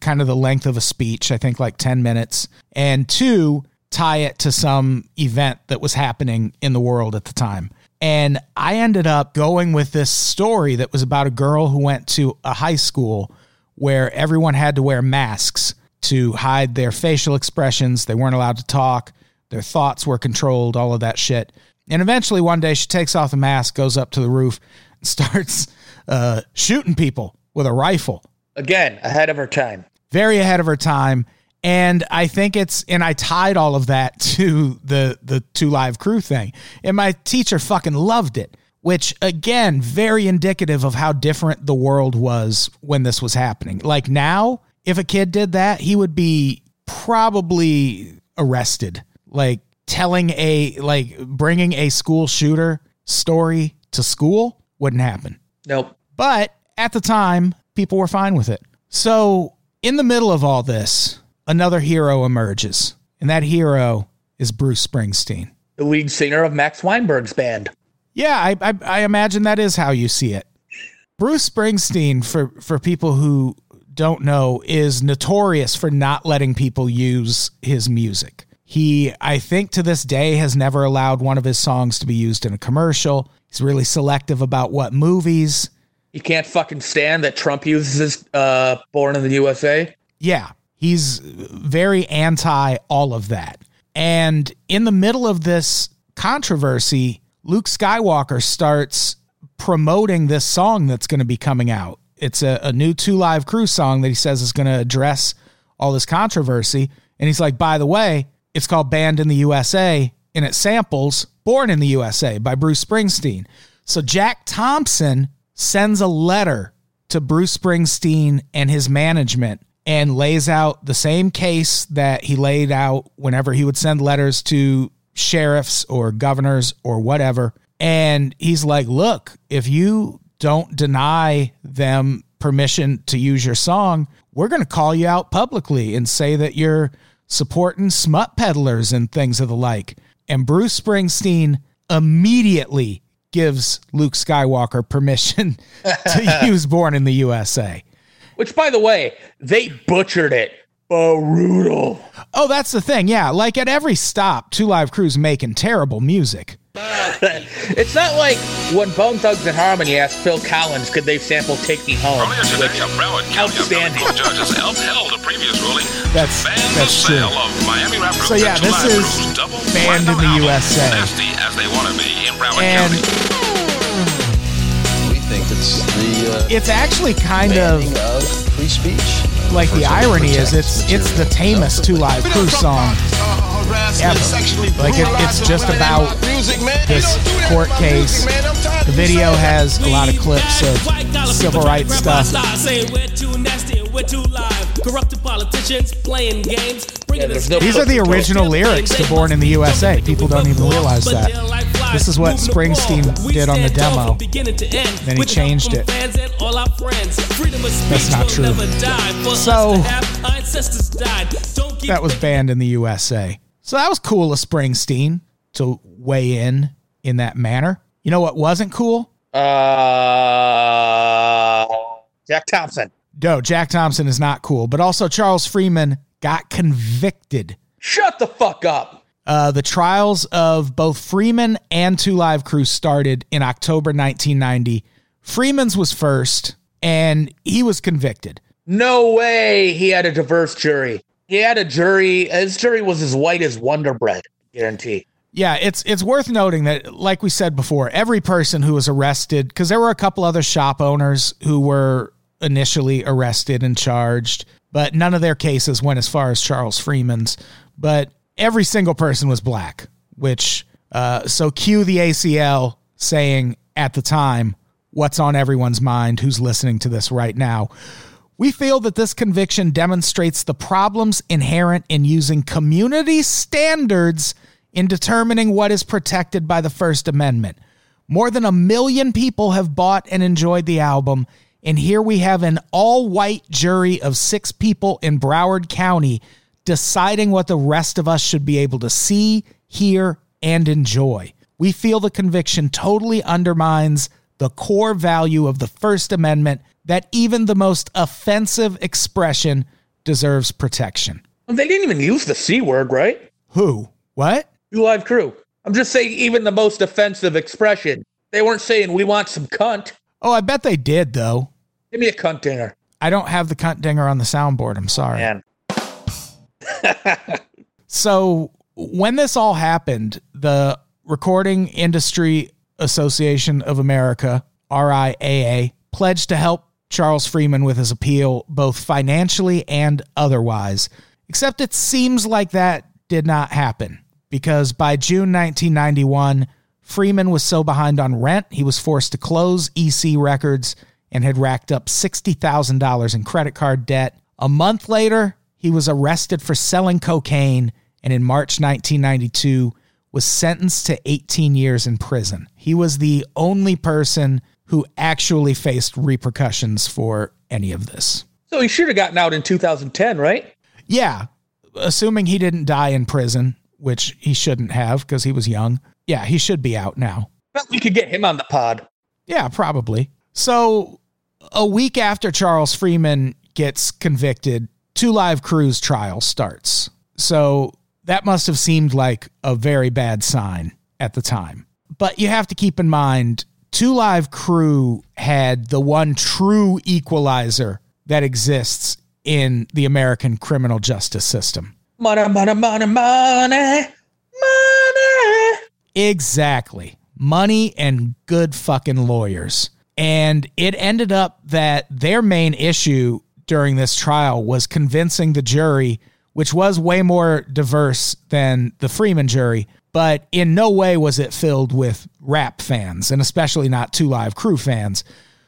kind of the length of a speech, I think like ten minutes, and two, tie it to some event that was happening in the world at the time. And I ended up going with this story that was about a girl who went to a high school where everyone had to wear masks to hide their facial expressions. They weren't allowed to talk. Their thoughts were controlled, all of that shit. And eventually one day she takes off the mask, goes up to the roof, and starts Uh, shooting people with a rifle. Again, ahead of her time. Very ahead of her time. And I think it's, and I tied all of that to the, the two Live Crew thing. And my teacher fucking loved it, which again, very indicative of how different the world was when this was happening. Like now, if a kid did that, he would be probably arrested. Like telling a, like bringing a school shooter story to school wouldn't happen. Nope. But at the time, people were fine with it. So in the middle of all this, another hero emerges. And that hero is Bruce Springsteen. The lead singer of Max Weinberg's band. Yeah, I, I, I imagine that is how you see it. Bruce Springsteen, for, for people who don't know, is notorious for not letting people use his music. He, I think to this day, has never allowed one of his songs to be used in a commercial. He's really selective about what movies. You can't fucking stand that Trump uses uh, Born in the U S A. Yeah, he's very anti all of that. And in the middle of this controversy, Luke Skywalker starts promoting this song that's going to be coming out. It's a, a new two Live Crew song that he says is going to address all this controversy. And he's like, by the way, it's called Banned in the U S A, and it samples Born in the U S A by Bruce Springsteen. So Jack Thompson sends a letter to Bruce Springsteen and his management and lays out the same case that he laid out whenever he would send letters to sheriffs or governors or whatever. And he's like, look, if you don't deny them permission to use your song, we're going to call you out publicly and say that you're supporting smut peddlers and things of the like. And Bruce Springsteen immediately gives Luke Skywalker permission to use Born in the U S A. Which, by the way, they butchered it. Brutal. Oh, that's the thing. Yeah, like at every stop, two Live Crew's making terrible music. It's not like when Bone Thugs and Harmony asked Phil Collins, could they sample Take Me Home? From yesterday, a Broward County appellate judges upheld a previous ruling that's, to ban the sale true. of Miami rapper. So yeah, this is Banned in the album, U S A. As Nasty as They Wanna Be in Broward and County. We think it's the uh, it's actually kind of, of free speech. Like the irony is it's it's the tamest two Live Crew song ever. Like it, it's just about this court case. The video has a lot of clips of civil rights stuff. These are the original lyrics to Born in the U S A. People don't even realize that. This is what Springsteen did on the demo. Then he changed it. That's not true. So that was Banned in the U S A. So that was cool of Springsteen to weigh in in that manner. You know what wasn't cool? Uh, Jack Thompson. No, Jack Thompson is not cool. But also Charles Freeman got convicted. Shut the fuck up. Uh, the trials of both Freeman and two Live Crew started in October nineteen ninety. Freeman's was first, and he was convicted. No way he had a diverse jury. He had a jury. His jury was as white as Wonder Bread, guarantee. Yeah, it's it's worth noting that, like we said before, every person who was arrested, because there were a couple other shop owners who were initially arrested and charged, but none of their cases went as far as Charles Freeman's. But every single person was black, which, uh, so cue the A C L saying at the time, what's on everyone's mind who's listening to this right now. We feel that this conviction demonstrates the problems inherent in using community standards in determining what is protected by the First Amendment. More than a million people have bought and enjoyed the album, and here we have an all-white jury of six people in Broward County deciding what the rest of us should be able to see, hear, and enjoy. We feel the conviction totally undermines the core value of the First Amendment, that even the most offensive expression deserves protection. They didn't even use the C word, right? Who? What? two Live Crew. I'm just saying, even the most offensive expression. They weren't saying, we want some cunt. Oh, I bet they did, though. Give me a cunt dinger. I don't have the cunt dinger on the soundboard. I'm sorry. Man. So when this all happened, the Recording Industry Association of America, R I A A, pledged to help Charles Freeman with his appeal, both financially and otherwise. Except it seems like that did not happen, because by June nineteen ninety-one, Freeman was so behind on rent, he was forced to close E C Records and had racked up sixty thousand dollars in credit card debt. A month later, he was arrested for selling cocaine, and in March nineteen ninety-two, was sentenced to eighteen years in prison. He was the only person who actually faced repercussions for any of this. So he should have gotten out in two thousand ten, right? Yeah, assuming he didn't die in prison, which he shouldn't have because he was young. Yeah, he should be out now. But we could get him on the pod. Yeah, probably. So a week after Charles Freeman gets convicted, two Live Crew's trial starts. So that must have seemed like a very bad sign at the time. But you have to keep in mind, two Live Crew had the one true equalizer that exists in the American criminal justice system. Money, money, money, money, money. Exactly. Money and good fucking lawyers. And it ended up that their main issue during this trial was convincing the jury, which was way more diverse than the Freeman jury, but in no way was it filled with rap fans, and especially not two Live Crew fans.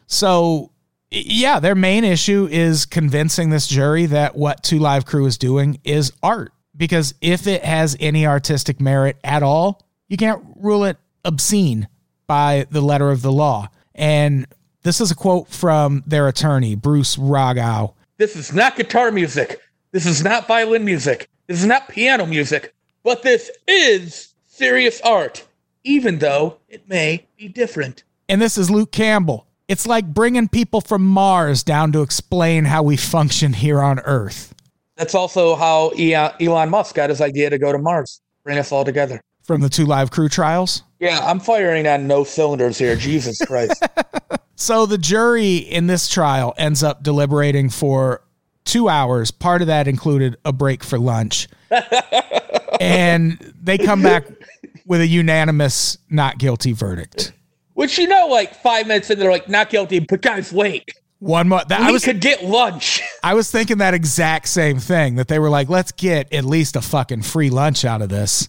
So, yeah, their main issue is convincing this jury that what two Live Crew is doing is art, because if it has any artistic merit at all, you can't rule it obscene by the letter of the law. And this is a quote from their attorney, Bruce Rogow. This is not guitar music. This is not violin music. This is not piano music. But this is serious art, even though it may be different. And this is Luke Campbell. It's like bringing people from Mars down to explain how we function here on Earth. That's also how Elon Musk got his idea to go to Mars. Bring us all together. From the two Live Crew trials? Yeah, I'm firing on no cylinders here. Jesus Christ. So the jury in this trial ends up deliberating for two hours. Part of that included a break for lunch. And they come back with a unanimous not guilty verdict. Which, you know, like five minutes in, they're like, not guilty, but guys, wait. One more. That, we I was, could get lunch. I was thinking that exact same thing, that they were like, let's get at least a fucking free lunch out of this.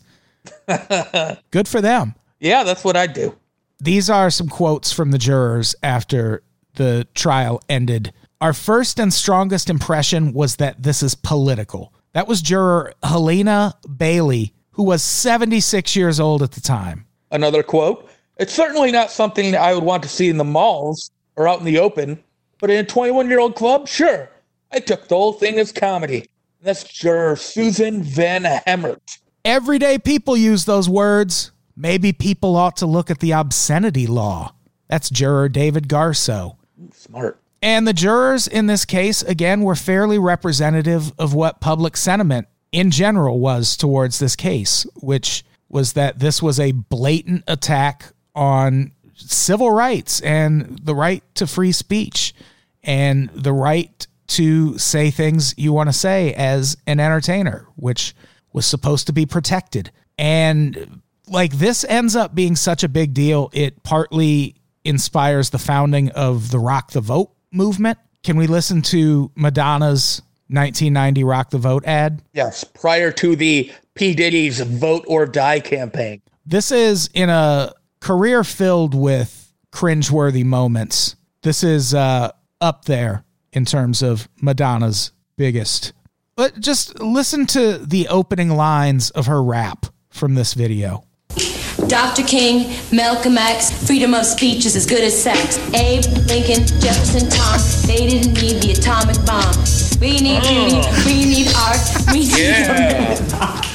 Good for them. Yeah, that's what I do. These are some quotes from the jurors after the trial ended. Our first and strongest impression was that this is political. That was juror Helena Bailey, who was seventy-six years old at the time. Another quote. It's certainly not something I would want to see in the malls or out in the open, but in a twenty-one-year-old club, sure. I took the whole thing as comedy. And that's juror Susan Van Hemert. Everyday people use those words. Maybe people ought to look at the obscenity law. That's juror David Garso. Ooh, smart. And the jurors in this case, again, were fairly representative of what public sentiment in general was towards this case, which was that this was a blatant attack on civil rights and the right to free speech and the right to say things you want to say as an entertainer, which was supposed to be protected. And like this ends up being such a big deal. It partly inspires the founding of the Rock the Vote movement. Can we listen to Madonna's nineteen ninety Rock the Vote ad? Yes, prior to the P. Diddy's Vote or Die campaign. This is in a career filled with cringeworthy moments. This is uh, up there in terms of Madonna's biggest. But just listen to the opening lines of her rap from this video. Doctor King, Malcolm X, freedom of speech is as good as sex. Abe, Lincoln, Jefferson, Tom, they didn't need the atomic bomb. We need beauty, oh. we need art, we need yeah. America.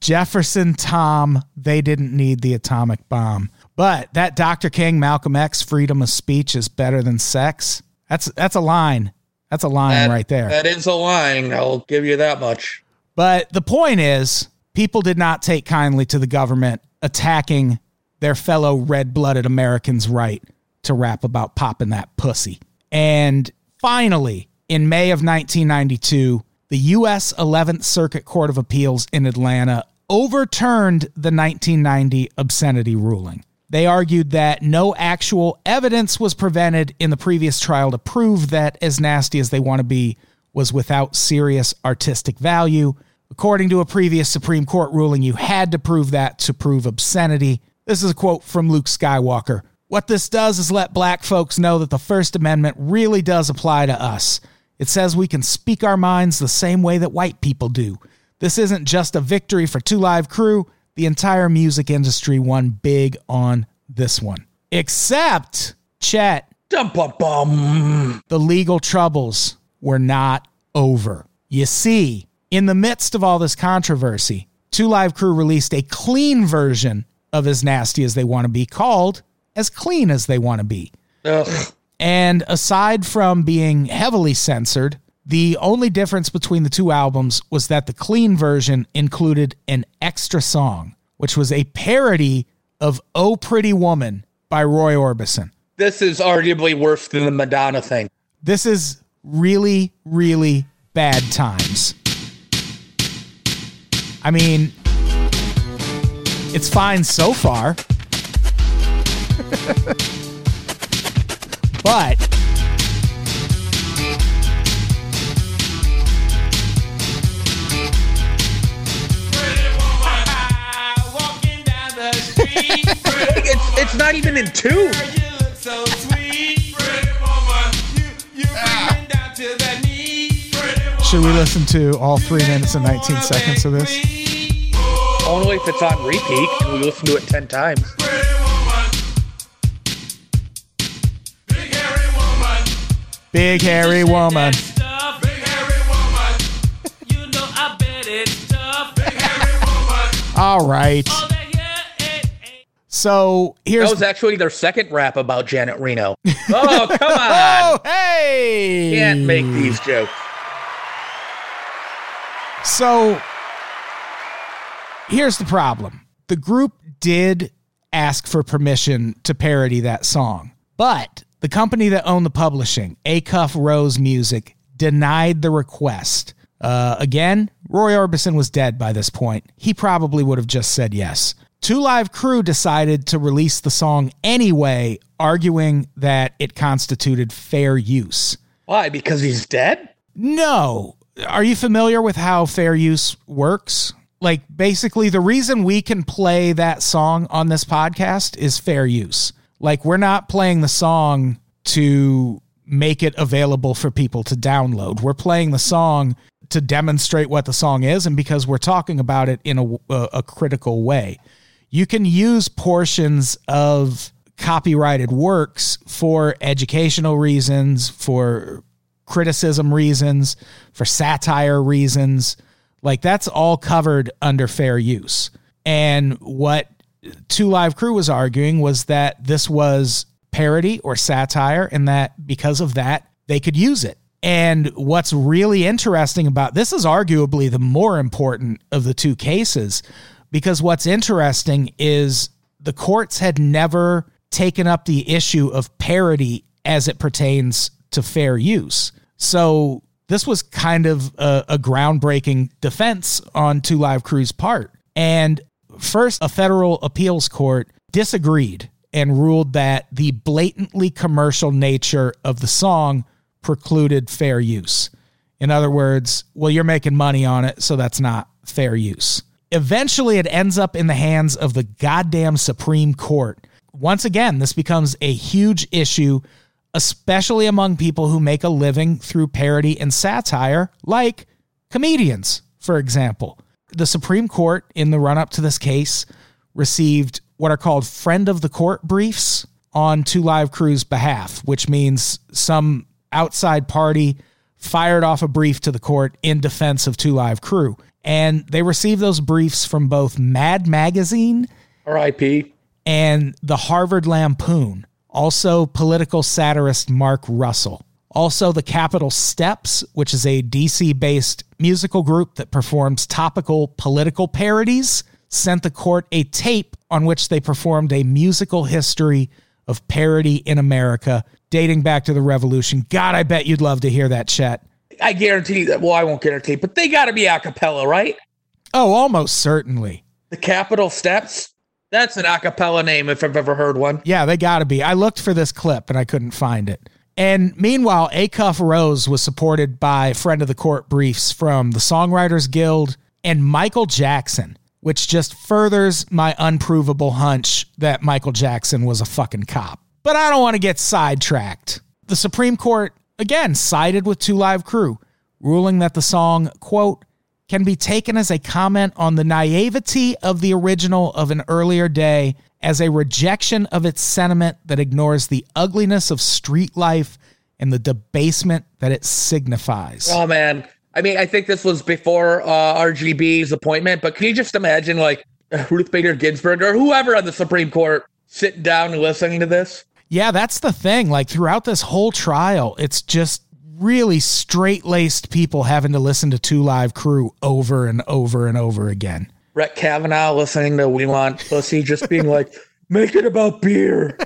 Jefferson, Tom, they didn't need the atomic bomb. But that Doctor King, Malcolm X, freedom of speech is better than sex. That's that's a line. That's a line that, right there. That is a line. I'll give you that much. But the point is, people did not take kindly to the government attacking their fellow red-blooded Americans' right to rap about popping that pussy. And finally, in May of nineteen ninety-two, the U S eleventh Circuit Court of Appeals in Atlanta overturned the nineteen ninety obscenity ruling. They argued that no actual evidence was presented in the previous trial to prove that As Nasty as They Wanna Be was without serious artistic value. According to a previous Supreme Court ruling, you had to prove that to prove obscenity. This is a quote from Luke Skywalker. What this does is let black folks know that the First Amendment really does apply to us. It says we can speak our minds the same way that white people do. This isn't just a victory for two Live Crew. The entire music industry won big on this one. Except, Chet, the legal troubles were not over. You see, in the midst of all this controversy, two Live Crew released a clean version of As Nasty as They Wanna Be called As Clean as They Wanna Be. Ugh. And aside from being heavily censored, the only difference between the two albums was that the clean version included an extra song, which was a parody of Oh Pretty Woman by Roy Orbison. This is arguably worse than the Madonna thing. This is really, really bad times. I mean, it's fine so far, but it's, it's not even in two. Should we listen to all three minutes and nineteen seconds of this? Only if it's on repeat. We listen to it ten times. Big hairy woman. Big hairy woman. You know I bet it's tough. Big hairy woman. All right. So here's. That was actually their second rap about Janet Reno. Oh, come on. Oh, hey. Can't make these jokes. So here's the problem. The group did ask for permission to parody that song, but the company that owned the publishing, Acuff Rose Music, denied the request. Uh, again, Roy Orbison was dead by this point. He probably would have just said yes. two Live Crew decided to release the song anyway, arguing that it constituted fair use. Why? Because he's dead? No. Are you familiar with how fair use works? Like, basically, the reason we can play that song on this podcast is fair use. Like, we're not playing the song to make it available for people to download. We're playing the song to demonstrate what the song is, and because we're talking about it in a, a, a critical way. You can use portions of copyrighted works for educational reasons, for criticism reasons, for satire reasons. Like, that's all covered under fair use. And what two Live Crew was arguing was that this was parody or satire, and that because of that, they could use it. And what's really interesting about this is arguably the more important of the two cases, because what's interesting is the courts had never taken up the issue of parody as it pertains to fair use. So this was kind of a, a groundbreaking defense on two Live Crew's part. And first, a federal appeals court disagreed and ruled that the blatantly commercial nature of the song precluded fair use. In other words, well, you're making money on it, so that's not fair use. Eventually, it ends up in the hands of the goddamn Supreme Court. Once again, this becomes a huge issue, especially among people who make a living through parody and satire, like comedians, for example. The Supreme Court, in the run-up to this case, received what are called friend of the court briefs on two Live Crew's behalf, which means some outside party fired off a brief to the court in defense of two Live Crew. And they received those briefs from both Mad Magazine, R I P, and the Harvard Lampoon, also political satirist Mark Russell. Also, the Capitol Steps, which is a D C-based musical group that performs topical political parodies, sent the court a tape on which they performed a musical history of parody in America dating back to the Revolution. God, I bet you'd love to hear that, Chet. I guarantee that. Well, I won't guarantee, but they got to be a cappella, right? Oh, almost certainly. The Capitol Steps? That's an a cappella name if I've ever heard one. Yeah, they got to be. I looked for this clip and I couldn't find it. And meanwhile, Acuff Rose was supported by friend of the court briefs from the Songwriters Guild and Michael Jackson, which just furthers my unprovable hunch that Michael Jackson was a fucking cop. But I don't want to get sidetracked. The Supreme Court, again, sided with two Live Crew, ruling that the song, quote, can be taken as a comment on the naivety of the original of an earlier day, as a rejection of its sentiment that ignores the ugliness of street life and the debasement that it signifies. Oh, man. I mean, I think this was before uh, R G B's appointment, but can you just imagine, like, Ruth Bader Ginsburg or whoever on the Supreme Court sitting down and listening to this? Yeah, that's the thing. Like, throughout this whole trial, it's just really straight-laced people having to listen to two Live Crew over and over and over again. Brett Kavanaugh listening to We Want Pussy just being like, make it about beer.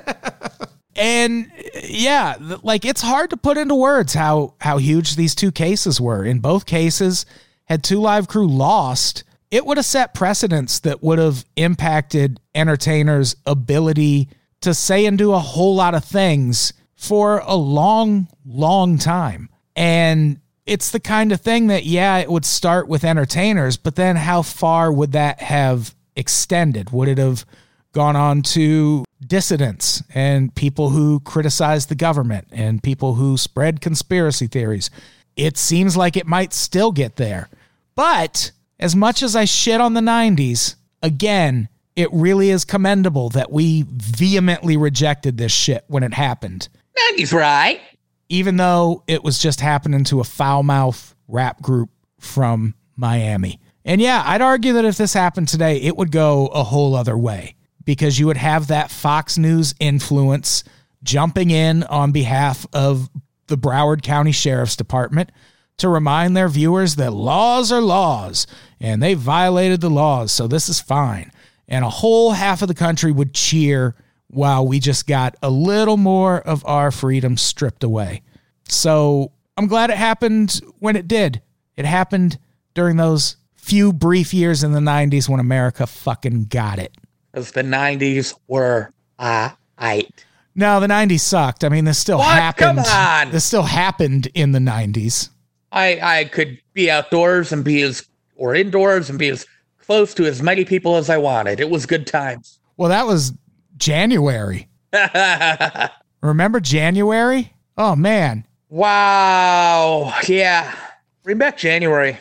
And yeah, like, it's hard to put into words how, how huge these two cases were. In both cases, had two Live Crew lost, it would have set precedents that would have impacted entertainers' ability to say and do a whole lot of things for a long, long time. And it's the kind of thing that, yeah, it would start with entertainers, but then how far would that have extended? Would it have gone on to dissidents and people who criticize the government and people who spread conspiracy theories? It seems like it might still get there. But as much as I shit on the nineties, again, it really is commendable that we vehemently rejected this shit when it happened. nineties, right? Even though it was just happening to a foul-mouth rap group from Miami. And yeah, I'd argue that if this happened today, it would go a whole other way, because you would have that Fox News influence jumping in on behalf of the Broward County Sheriff's Department to remind their viewers that laws are laws and they violated the laws, so this is fine. And a whole half of the country would cheer while we just got a little more of our freedom stripped away. So I'm glad it happened when it did. It happened during those few brief years in the nineties when America fucking got it. Because the nineties were uh, aight. No, the nineties sucked. I mean, this still what? happened. Come on. This still happened in the nineties. I, I could be outdoors and be as, or indoors and be as close to as many people as I wanted. It was good times. Well, that was January. Remember January? Oh, man. Wow. Yeah. Bring back January.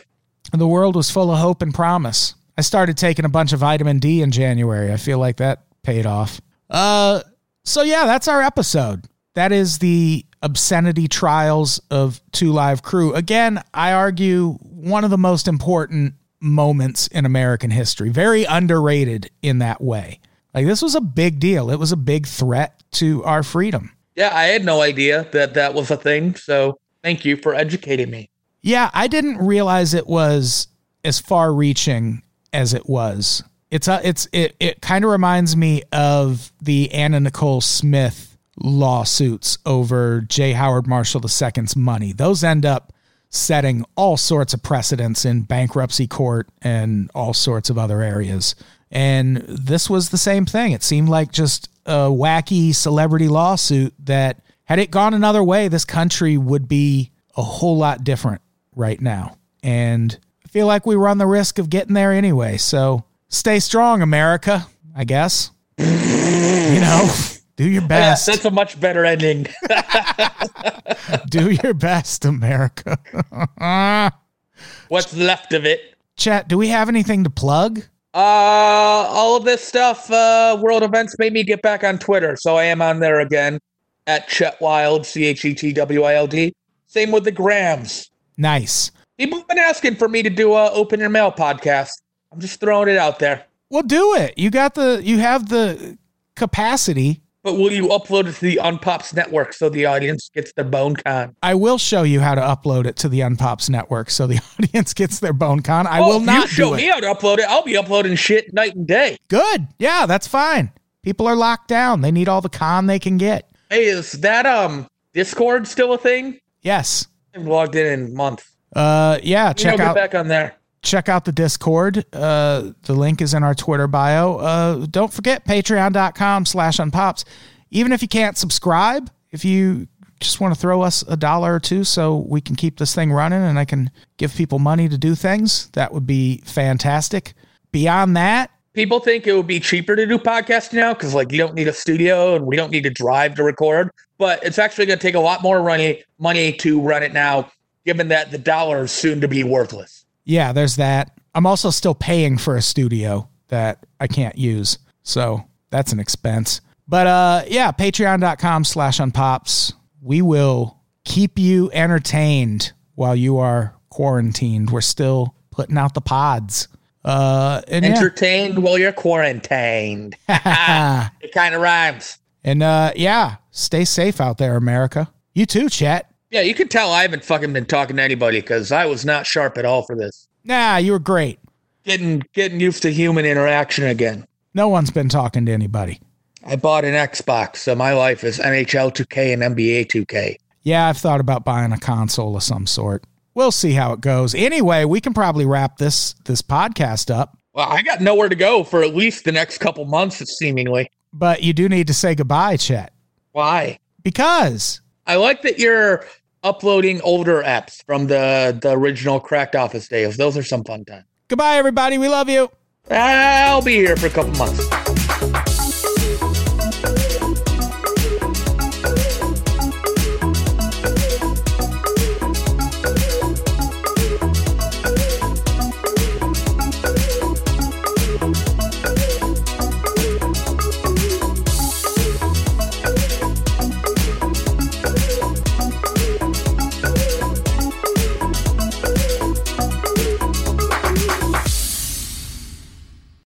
And the world was full of hope and promise. I started taking a bunch of vitamin D in January. I feel like that paid off. Uh, so yeah, that's our episode. That is the obscenity trials of two Live Crew. Again, I argue one of the most important moments in American history, very underrated in that way. Like, this was a big deal. It was a big threat to our freedom. Yeah. I had no idea that that was a thing. So thank you for educating me. Yeah. I didn't realize it was as far reaching as it was. It's a, it's it, it kind of reminds me of the Anna Nicole Smith lawsuits over J. Howard Marshall the second's money. Those end up setting all sorts of precedents in bankruptcy court and all sorts of other areas. And this was the same thing. It seemed like just a wacky celebrity lawsuit that, had it gone another way, this country would be a whole lot different right now. And I feel like we run the risk of getting there anyway. So stay strong, America, I guess. You know, do your best. Yeah, that's a much better ending. Do your best, America. What's left of it. Chet, do we have anything to plug? Uh, all of this stuff, uh, world events made me get back on Twitter. So I am on there again at Chet Wild, C H E T W I L D. Same with the Grams. Nice. People have been asking for me to do a Open Your Mail podcast. I'm just throwing it out there. Well, do it. You got the, you have the capacity. But will you upload it to the Unpops network so the audience gets their bone con? I will show you how to upload it to the Unpops network so the audience gets their bone con. I oh, will not you show do it. me how to upload it. I'll be uploading shit night and day. Good. Yeah, that's fine. People are locked down. They need all the con they can get. Hey, is that um Discord still a thing? Yes. I haven't logged in in months. Uh, yeah. You check know, out back on there. Check out the Discord. Uh, the link is in our Twitter bio. Uh, don't forget patreon.com slash unpops. Even if you can't subscribe, if you just want to throw us a dollar or two so we can keep this thing running and I can give people money to do things, that would be fantastic. Beyond that, people think it would be cheaper to do podcasts now because, like, you don't need a studio and we don't need to drive to record. But it's actually going to take a lot more money to run it now, given that the dollar is soon to be worthless. Yeah, there's that. I'm also still paying for a studio that I can't use. So that's an expense. But uh, yeah, patreon.com slash unpops. We will keep you entertained while you are quarantined. We're still putting out the pods. Uh, and entertained yeah. while you're quarantined. It kind of rhymes. And uh, yeah, stay safe out there, America. You too, Chet. Yeah, you can tell I haven't fucking been talking to anybody because I was not sharp at all for this. Nah, you were great. Getting getting used to human interaction again. No one's been talking to anybody. I bought an Xbox, so my life is N H L two K and N B A two K. Yeah, I've thought about buying a console of some sort. We'll see how it goes. Anyway, we can probably wrap this this podcast up. Well, I got nowhere to go for at least the next couple months, seemingly. But you do need to say goodbye, Chet. Why? Because... I like that you're uploading older apps from the, the original Cracked Office days. Those are some fun times. Goodbye, everybody. We love you. I'll be here for a couple months.